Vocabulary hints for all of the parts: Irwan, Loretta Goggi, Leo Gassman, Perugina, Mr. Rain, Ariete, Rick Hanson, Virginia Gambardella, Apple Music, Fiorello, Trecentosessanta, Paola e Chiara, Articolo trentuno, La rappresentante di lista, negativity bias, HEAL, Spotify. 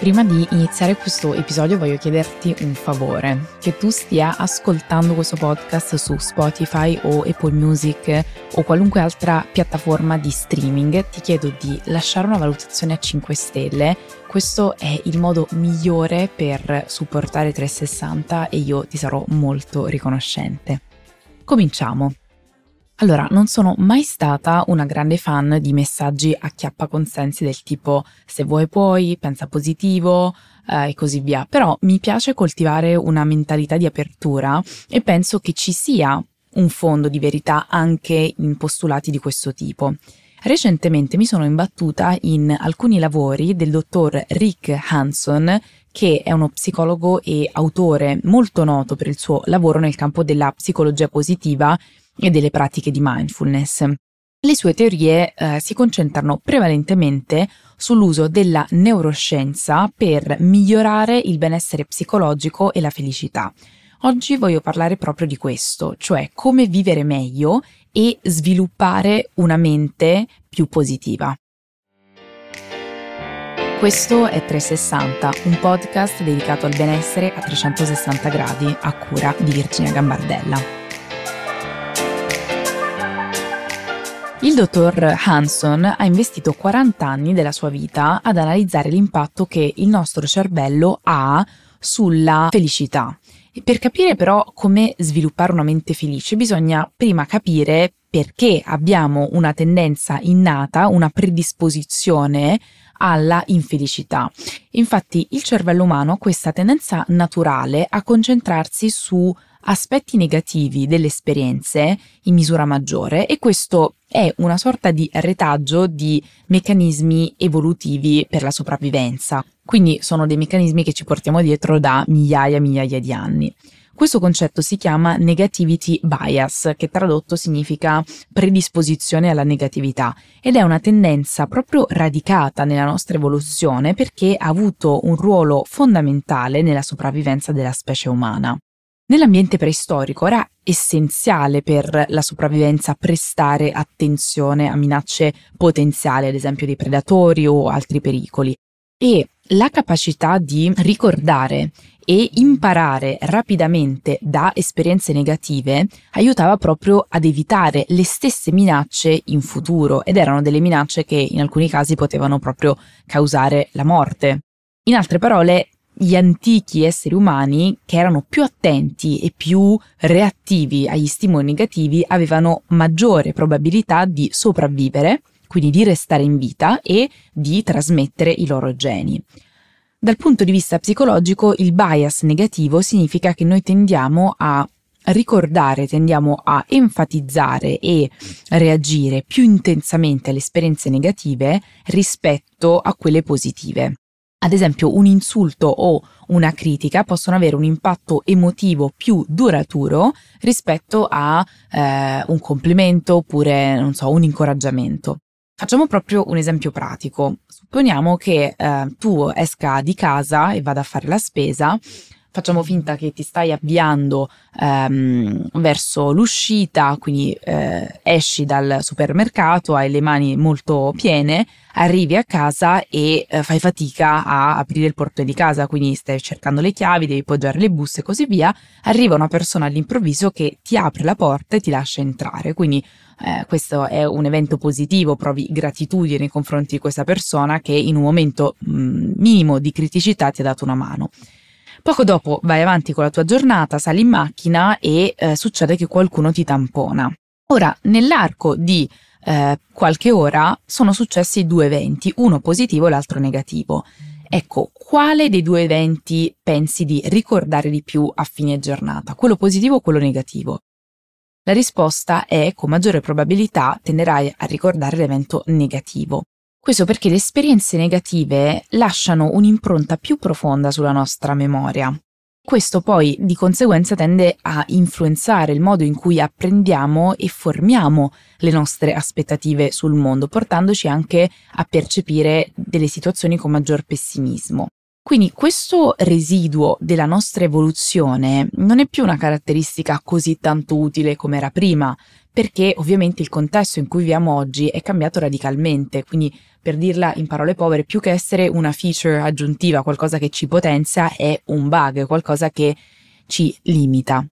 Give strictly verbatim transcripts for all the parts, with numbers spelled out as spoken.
Prima di iniziare questo episodio voglio chiederti un favore, che tu stia ascoltando questo podcast su Spotify o Apple Music o qualunque altra piattaforma di streaming, ti chiedo di lasciare una valutazione a cinque stelle, questo è il modo migliore per supportare Trecentosessanta e io ti sarò molto riconoscente. Cominciamo! Allora, non sono mai stata una grande fan di messaggi acchiappa consensi del tipo se vuoi puoi, pensa positivo eh, e così via, però mi piace coltivare una mentalità di apertura e penso che ci sia un fondo di verità anche in postulati di questo tipo. Recentemente mi sono imbattuta in alcuni lavori del dottor Rick Hanson, che è uno psicologo e autore molto noto per il suo lavoro nel campo della psicologia positiva e delle pratiche di mindfulness. Le sue teorie eh, si concentrano prevalentemente sull'uso della neuroscienza per migliorare il benessere psicologico e la felicità. Oggi voglio parlare proprio di questo, cioè come vivere meglio e sviluppare una mente più positiva. Questo è Trecentosessanta, un podcast dedicato al benessere a trecentosessanta gradi a cura di Virginia Gambardella. Il dottor Hanson ha investito quaranta anni della sua vita ad analizzare l'impatto che il nostro cervello ha sulla felicità. Per capire però come sviluppare una mente felice bisogna prima capire perché abbiamo una tendenza innata, una predisposizione alla infelicità. Infatti il cervello umano ha questa tendenza naturale a concentrarsi su aspetti negativi delle esperienze in misura maggiore e questo è una sorta di retaggio di meccanismi evolutivi per la sopravvivenza, quindi sono dei meccanismi che ci portiamo dietro da migliaia e migliaia di anni. Questo concetto si chiama negativity bias, che tradotto significa predisposizione alla negatività, ed è una tendenza proprio radicata nella nostra evoluzione perché ha avuto un ruolo fondamentale nella sopravvivenza della specie umana. Nell'ambiente preistorico era essenziale per la sopravvivenza prestare attenzione a minacce potenziali, ad esempio dei predatori o altri pericoli, e la capacità di ricordare e imparare rapidamente da esperienze negative aiutava proprio ad evitare le stesse minacce in futuro, ed erano delle minacce che in alcuni casi potevano proprio causare la morte. In altre parole, gli antichi esseri umani, che erano più attenti e più reattivi agli stimoli negativi, avevano maggiore probabilità di sopravvivere, quindi di restare in vita e di trasmettere i loro geni. Dal punto di vista psicologico, il bias negativo significa che noi tendiamo a ricordare, tendiamo a enfatizzare e reagire più intensamente alle esperienze negative rispetto a quelle positive. Ad esempio, un insulto o una critica possono avere un impatto emotivo più duraturo rispetto a eh, un complimento oppure, non so, un incoraggiamento. Facciamo proprio un esempio pratico. Supponiamo che eh, tu esca di casa e vada a fare la spesa, facciamo finta che ti stai avviando ehm, verso l'uscita, quindi eh, esci dal supermercato, hai le mani molto piene, arrivi a casa e eh, fai fatica a aprire il portone di casa, quindi stai cercando le chiavi, devi poggiare le buste e così via, arriva una persona all'improvviso che ti apre la porta e ti lascia entrare, quindi eh, questo è un evento positivo, provi gratitudine nei confronti di questa persona che in un momento mh, minimo di criticità ti ha dato una mano. Poco dopo vai avanti con la tua giornata, sali in macchina e eh, succede che qualcuno ti tampona. Ora, nell'arco di eh, qualche ora sono successi due eventi, uno positivo e l'altro negativo. Ecco, quale dei due eventi pensi di ricordare di più a fine giornata? Quello positivo o quello negativo? La risposta è, con maggiore probabilità, tenderai a ricordare l'evento negativo. Questo perché le esperienze negative lasciano un'impronta più profonda sulla nostra memoria questo poi di conseguenza tende a influenzare il modo in cui apprendiamo e formiamo le nostre aspettative sul mondo, portandoci anche a percepire delle situazioni con maggior pessimismo. Quindi questo residuo della nostra evoluzione non è più una caratteristica così tanto utile come era prima, perché ovviamente il contesto in cui viviamo oggi è cambiato radicalmente, quindi per dirla in parole povere, più che essere una feature aggiuntiva, qualcosa che ci potenzia, è un bug, qualcosa che ci limita.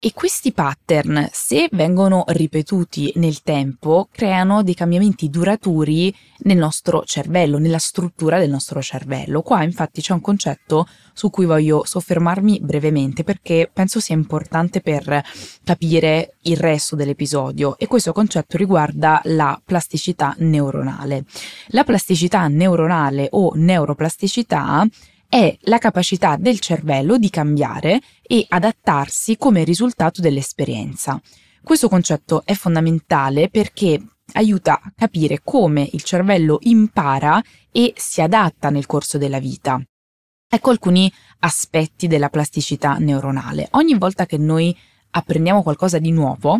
E questi pattern, se vengono ripetuti nel tempo, creano dei cambiamenti duraturi nel nostro cervello, nella struttura del nostro cervello. Qua infatti c'è un concetto su cui voglio soffermarmi brevemente perché penso sia importante per capire il resto dell'episodio, e questo concetto riguarda la plasticità neuronale. La plasticità neuronale o neuroplasticità è la capacità del cervello di cambiare e adattarsi come risultato dell'esperienza. Questo concetto è fondamentale perché aiuta a capire come il cervello impara e si adatta nel corso della vita. Ecco alcuni aspetti della plasticità neuronale. Ogni volta che noi apprendiamo qualcosa di nuovo,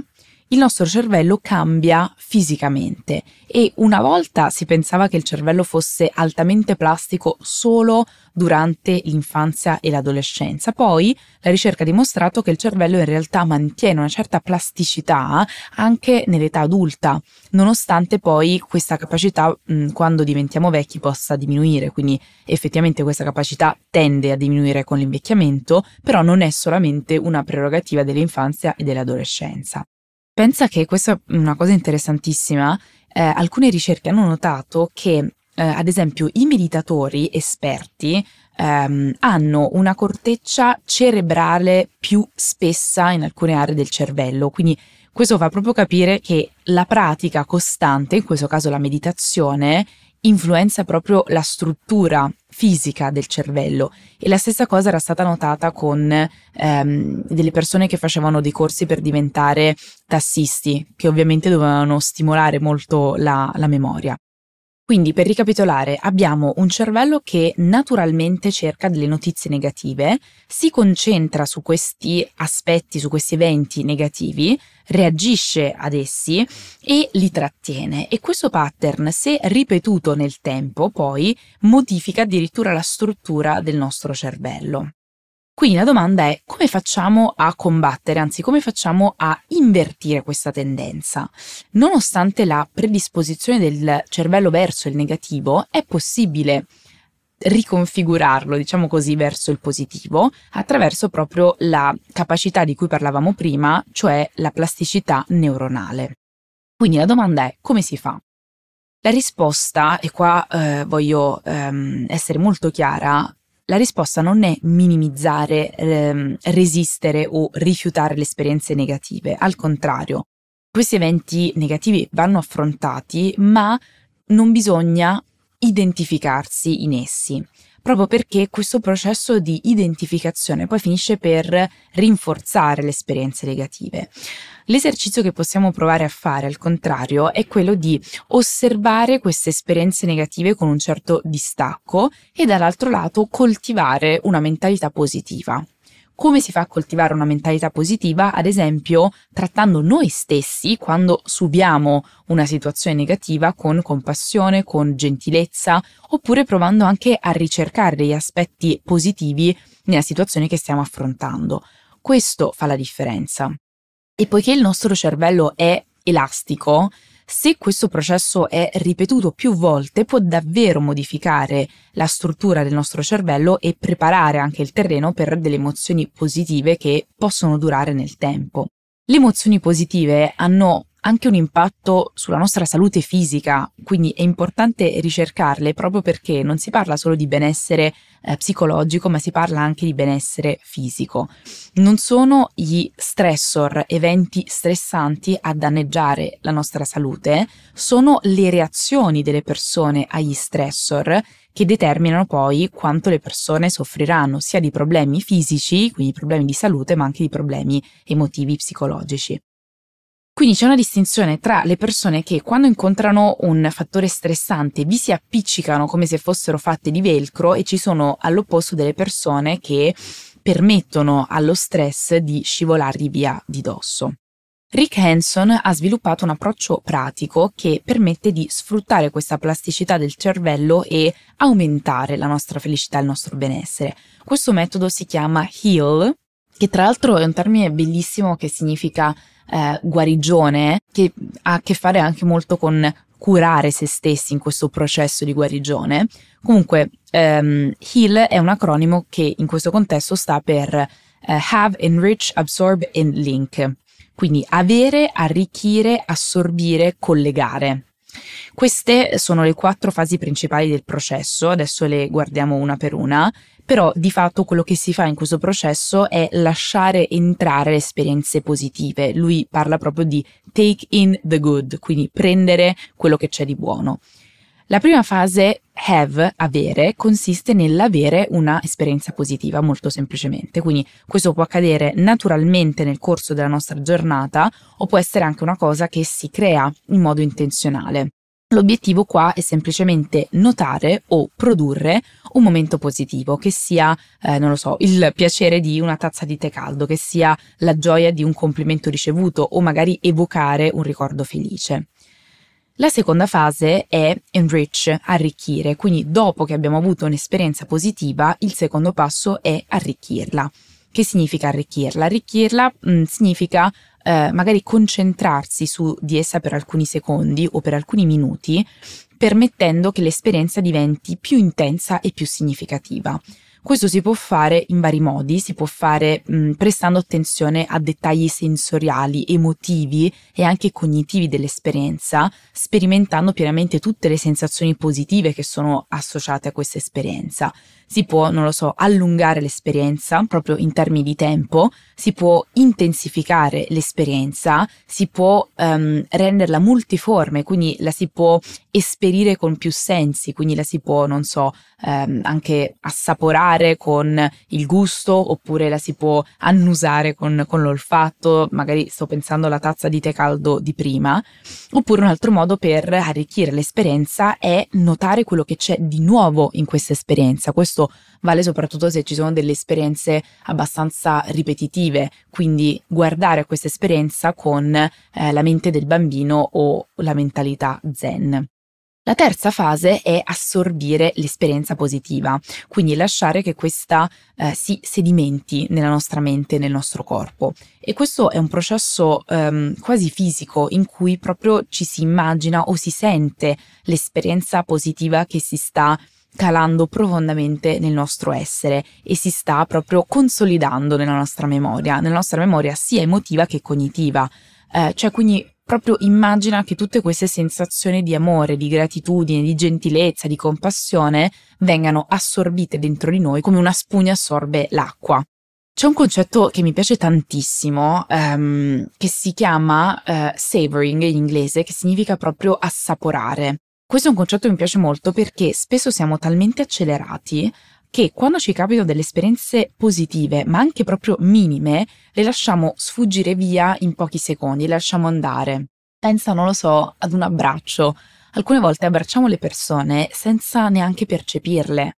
il nostro cervello cambia fisicamente, e una volta si pensava che il cervello fosse altamente plastico solo durante l'infanzia e l'adolescenza. Poi la ricerca ha dimostrato che il cervello in realtà mantiene una certa plasticità anche nell'età adulta, nonostante poi questa capacità mh, quando diventiamo vecchi possa diminuire. Quindi effettivamente questa capacità tende a diminuire con l'invecchiamento, però non è solamente una prerogativa dell'infanzia e dell'adolescenza. Pensa che questa è una cosa interessantissima, eh, alcune ricerche hanno notato che eh, ad esempio i meditatori esperti ehm, hanno una corteccia cerebrale più spessa in alcune aree del cervello, quindi questo fa proprio capire che la pratica costante, in questo caso la meditazione, influenza proprio la struttura fisica del cervello. E la stessa cosa era stata notata con ehm, delle persone che facevano dei corsi per diventare tassisti, che ovviamente dovevano stimolare molto la, la memoria. Quindi, per ricapitolare, abbiamo un cervello che naturalmente cerca delle notizie negative, si concentra su questi aspetti, su questi eventi negativi, reagisce ad essi e li trattiene. E questo pattern, se ripetuto nel tempo, poi modifica addirittura la struttura del nostro cervello. Quindi la domanda è: come facciamo a combattere, anzi come facciamo a invertire questa tendenza? Nonostante la predisposizione del cervello verso il negativo, è possibile riconfigurarlo, diciamo così, verso il positivo attraverso proprio la capacità di cui parlavamo prima, cioè la plasticità neuronale. Quindi la domanda è: come si fa? La risposta, e qua eh, voglio ehm, essere molto chiara, la risposta non è minimizzare, ehm, resistere o rifiutare le esperienze negative. Al contrario, questi eventi negativi vanno affrontati, ma non bisogna identificarsi in essi, proprio perché questo processo di identificazione poi finisce per rinforzare le esperienze negative. L'esercizio che possiamo provare a fare, al contrario, è quello di osservare queste esperienze negative con un certo distacco e, dall'altro lato, coltivare una mentalità positiva. Come si fa a coltivare una mentalità positiva? Ad esempio, trattando noi stessi, quando subiamo una situazione negativa, con compassione, con gentilezza, oppure provando anche a ricercare degli aspetti positivi nella situazione che stiamo affrontando. Questo fa la differenza. E poiché il nostro cervello è elastico, se questo processo è ripetuto più volte può davvero modificare la struttura del nostro cervello e preparare anche il terreno per delle emozioni positive che possono durare nel tempo. Le emozioni positive hanno anche un impatto sulla nostra salute fisica, quindi è importante ricercarle, proprio perché non si parla solo di benessere eh, psicologico, ma si parla anche di benessere fisico. Non sono gli stressor, eventi stressanti, a danneggiare la nostra salute, sono le reazioni delle persone agli stressor che determinano poi quanto le persone soffriranno, sia di problemi fisici, quindi problemi di salute, ma anche di problemi emotivi, psicologici. Quindi c'è una distinzione tra le persone che, quando incontrano un fattore stressante, vi si appiccicano come se fossero fatte di velcro, e ci sono all'opposto delle persone che permettono allo stress di scivolargli via di dosso. Rick Hanson ha sviluppato un approccio pratico che permette di sfruttare questa plasticità del cervello e aumentare la nostra felicità e il nostro benessere. Questo metodo si chiama HEAL, che tra l'altro è un termine bellissimo che significa eh, guarigione, che ha a che fare anche molto con curare se stessi in questo processo di guarigione. Comunque, um, HEAL è un acronimo che in questo contesto sta per uh, Have, Enrich, Absorb and Link. Quindi avere, arricchire, assorbire, collegare. Queste sono le quattro fasi principali del processo, adesso le guardiamo una per una, però di fatto quello che si fa in questo processo è lasciare entrare le esperienze positive. Lui parla proprio di take in the good, quindi prendere quello che c'è di buono. La prima fase, have, avere, consiste nell'avere una esperienza positiva, molto semplicemente. Quindi questo può accadere naturalmente nel corso della nostra giornata o può essere anche una cosa che si crea in modo intenzionale. L'obiettivo qua è semplicemente notare o produrre un momento positivo, che sia, eh, non lo so, il piacere di una tazza di tè caldo, che sia la gioia di un complimento ricevuto o magari evocare un ricordo felice. La seconda fase è enrich, arricchire, quindi dopo che abbiamo avuto un'esperienza positiva, il secondo passo è arricchirla. Che significa arricchirla? Arricchirla mh, significa eh, magari concentrarsi su di essa per alcuni secondi o per alcuni minuti, permettendo che l'esperienza diventi più intensa e più significativa. Questo si può fare in vari modi, si può fare mh, prestando attenzione a dettagli sensoriali, emotivi e anche cognitivi dell'esperienza, sperimentando pienamente tutte le sensazioni positive che sono associate a questa esperienza. Si può, non lo so, allungare l'esperienza proprio in termini di tempo, si può intensificare l'esperienza, si può um, renderla multiforme, quindi la si può esperire con più sensi, quindi la si può, non so, um, anche assaporare con il gusto, oppure la si può annusare con, con l'olfatto, magari sto pensando alla tazza di tè caldo di prima. Oppure un altro modo per arricchire l'esperienza è notare quello che c'è di nuovo in questa esperienza. Questo vale soprattutto se ci sono delle esperienze abbastanza ripetitive, quindi guardare questa esperienza con eh, la mente del bambino o la mentalità zen. La terza fase è assorbire l'esperienza positiva, quindi lasciare che questa eh, si sedimenti nella nostra mente, nel nostro corpo. E questo è un processo ehm, quasi fisico in cui proprio ci si immagina o si sente l'esperienza positiva che si sta calando profondamente nel nostro essere e si sta proprio consolidando nella nostra memoria, nella nostra memoria sia emotiva che cognitiva. Eh, cioè quindi proprio immagina che tutte queste sensazioni di amore, di gratitudine, di gentilezza, di compassione vengano assorbite dentro di noi come una spugna assorbe l'acqua. C'è un concetto che mi piace tantissimo um, che si chiama uh, savoring in inglese, che significa proprio assaporare. Questo è un concetto che mi piace molto perché spesso siamo talmente accelerati che quando ci capitano delle esperienze positive, ma anche proprio minime, le lasciamo sfuggire via in pochi secondi, le lasciamo andare. Pensa, non lo so, ad un abbraccio. Alcune volte abbracciamo le persone senza neanche percepirle.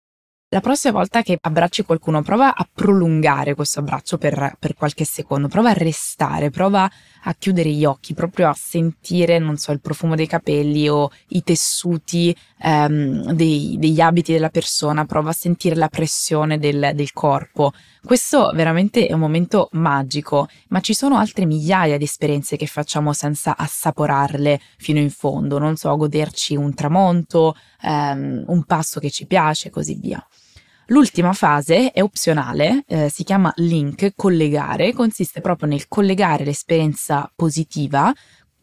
La prossima volta che abbracci qualcuno, prova a prolungare questo abbraccio per, per qualche secondo, prova a restare, prova a chiudere gli occhi, proprio a sentire, non so, il profumo dei capelli o i tessuti ehm, dei, degli abiti della persona, prova a sentire la pressione del, del corpo. Questo veramente è un momento magico, ma ci sono altre migliaia di esperienze che facciamo senza assaporarle fino in fondo, non so, goderci un tramonto, ehm, un passo che ci piace e così via. L'ultima fase è opzionale, eh, si chiama link, collegare, consiste proprio nel collegare l'esperienza positiva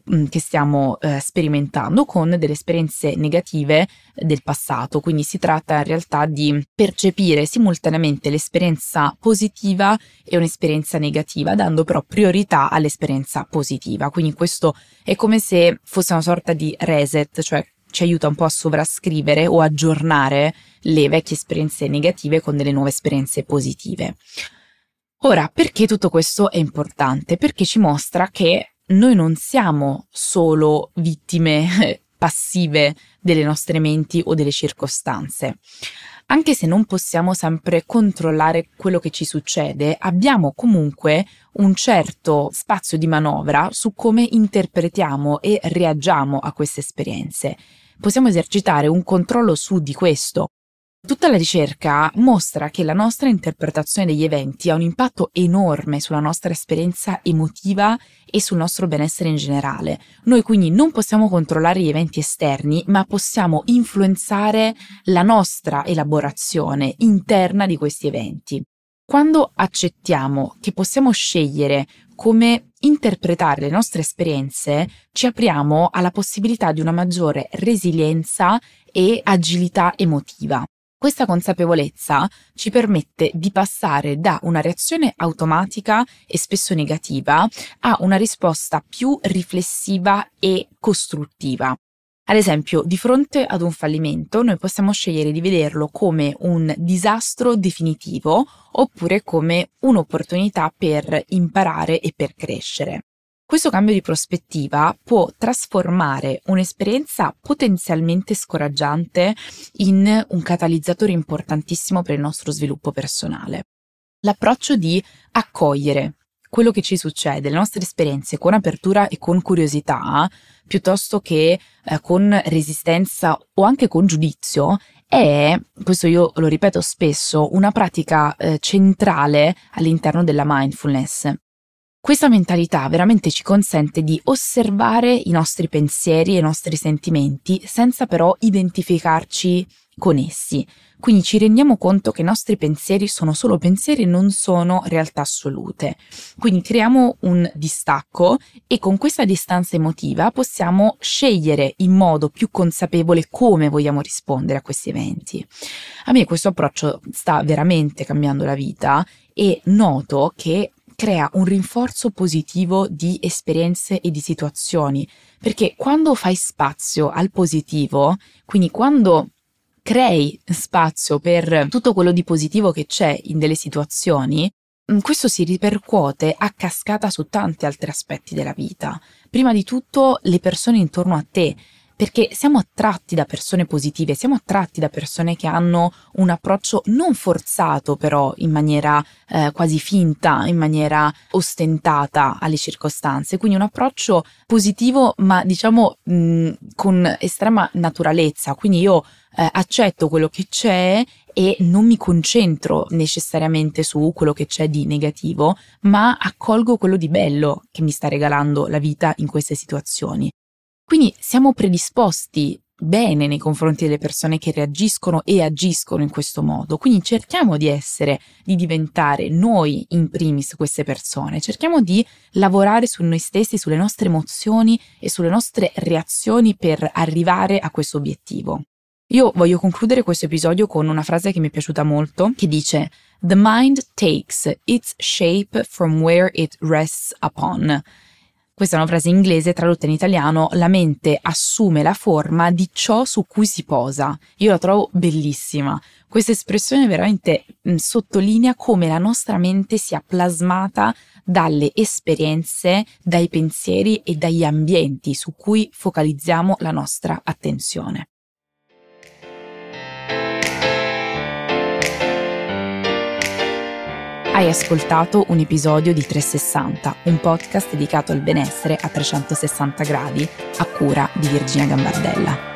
mh, che stiamo eh, sperimentando con delle esperienze negative del passato, quindi si tratta in realtà di percepire simultaneamente l'esperienza positiva e un'esperienza negativa, dando però priorità all'esperienza positiva, quindi questo è come se fosse una sorta di reset, cioè ci aiuta un po' a sovrascrivere o aggiornare le vecchie esperienze negative con delle nuove esperienze positive. Ora, perché tutto questo è importante? Perché ci mostra che noi non siamo solo vittime passive delle nostre menti o delle circostanze. anche se non possiamo sempre controllare quello che ci succede, abbiamo comunque un certo spazio di manovra su come interpretiamo e reagiamo a queste esperienze. Possiamo esercitare un controllo su di questo. Tutta la ricerca mostra che la nostra interpretazione degli eventi ha un impatto enorme sulla nostra esperienza emotiva e sul nostro benessere in generale. Noi quindi non possiamo controllare gli eventi esterni, ma possiamo influenzare la nostra elaborazione interna di questi eventi. Quando accettiamo che possiamo scegliere come interpretare le nostre esperienze, ci apriamo alla possibilità di una maggiore resilienza e agilità emotiva. Questa consapevolezza ci permette di passare da una reazione automatica e spesso negativa a una risposta più riflessiva e costruttiva. Ad esempio, di fronte ad un fallimento, noi possiamo scegliere di vederlo come un disastro definitivo oppure come un'opportunità per imparare e per crescere. Questo cambio di prospettiva può trasformare un'esperienza potenzialmente scoraggiante in un catalizzatore importantissimo per il nostro sviluppo personale. L'approccio di accogliere quello che ci succede, le nostre esperienze con apertura e con curiosità, piuttosto che eh, con resistenza o anche con giudizio, è, questo io lo ripeto spesso, una pratica eh, centrale all'interno della mindfulness. Questa mentalità veramente ci consente di osservare i nostri pensieri e i nostri sentimenti senza però identificarci con essi. Quindi ci rendiamo conto che i nostri pensieri sono solo pensieri e non sono realtà assolute. Quindi creiamo un distacco e con questa distanza emotiva possiamo scegliere in modo più consapevole come vogliamo rispondere a questi eventi. A me questo approccio sta veramente cambiando la vita e noto che crea un rinforzo positivo di esperienze e di situazioni, perché quando fai spazio al positivo, quindi quando crei spazio per tutto quello di positivo che c'è in delle situazioni, questo si ripercuote a cascata su tanti altri aspetti della vita. Prima di tutto le persone intorno a te, perché siamo attratti da persone positive, siamo attratti da persone che hanno un approccio non forzato però in maniera eh, quasi finta, in maniera ostentata alle circostanze, quindi un approccio positivo ma diciamo mh, con estrema naturalezza, quindi io eh, accetto quello che c'è e non mi concentro necessariamente su quello che c'è di negativo, ma accolgo quello di bello che mi sta regalando la vita in queste situazioni. Quindi siamo predisposti bene nei confronti delle persone che reagiscono e agiscono in questo modo, quindi cerchiamo di essere, di diventare noi in primis queste persone, cerchiamo di lavorare su noi stessi, sulle nostre emozioni e sulle nostre reazioni per arrivare a questo obiettivo. Io voglio concludere questo episodio con una frase che mi è piaciuta molto, che dice "The mind takes its shape from where it rests upon". Questa è una frase inglese tradotta in italiano, la mente assume la forma di ciò su cui si posa. Io la trovo bellissima. Questa espressione veramente mh, sottolinea come la nostra mente sia plasmata dalle esperienze, dai pensieri e dagli ambienti su cui focalizziamo la nostra attenzione. Hai ascoltato un episodio di Trecentosessanta, un podcast dedicato al benessere a trecentosessanta gradi, a cura di Virginia Gambardella.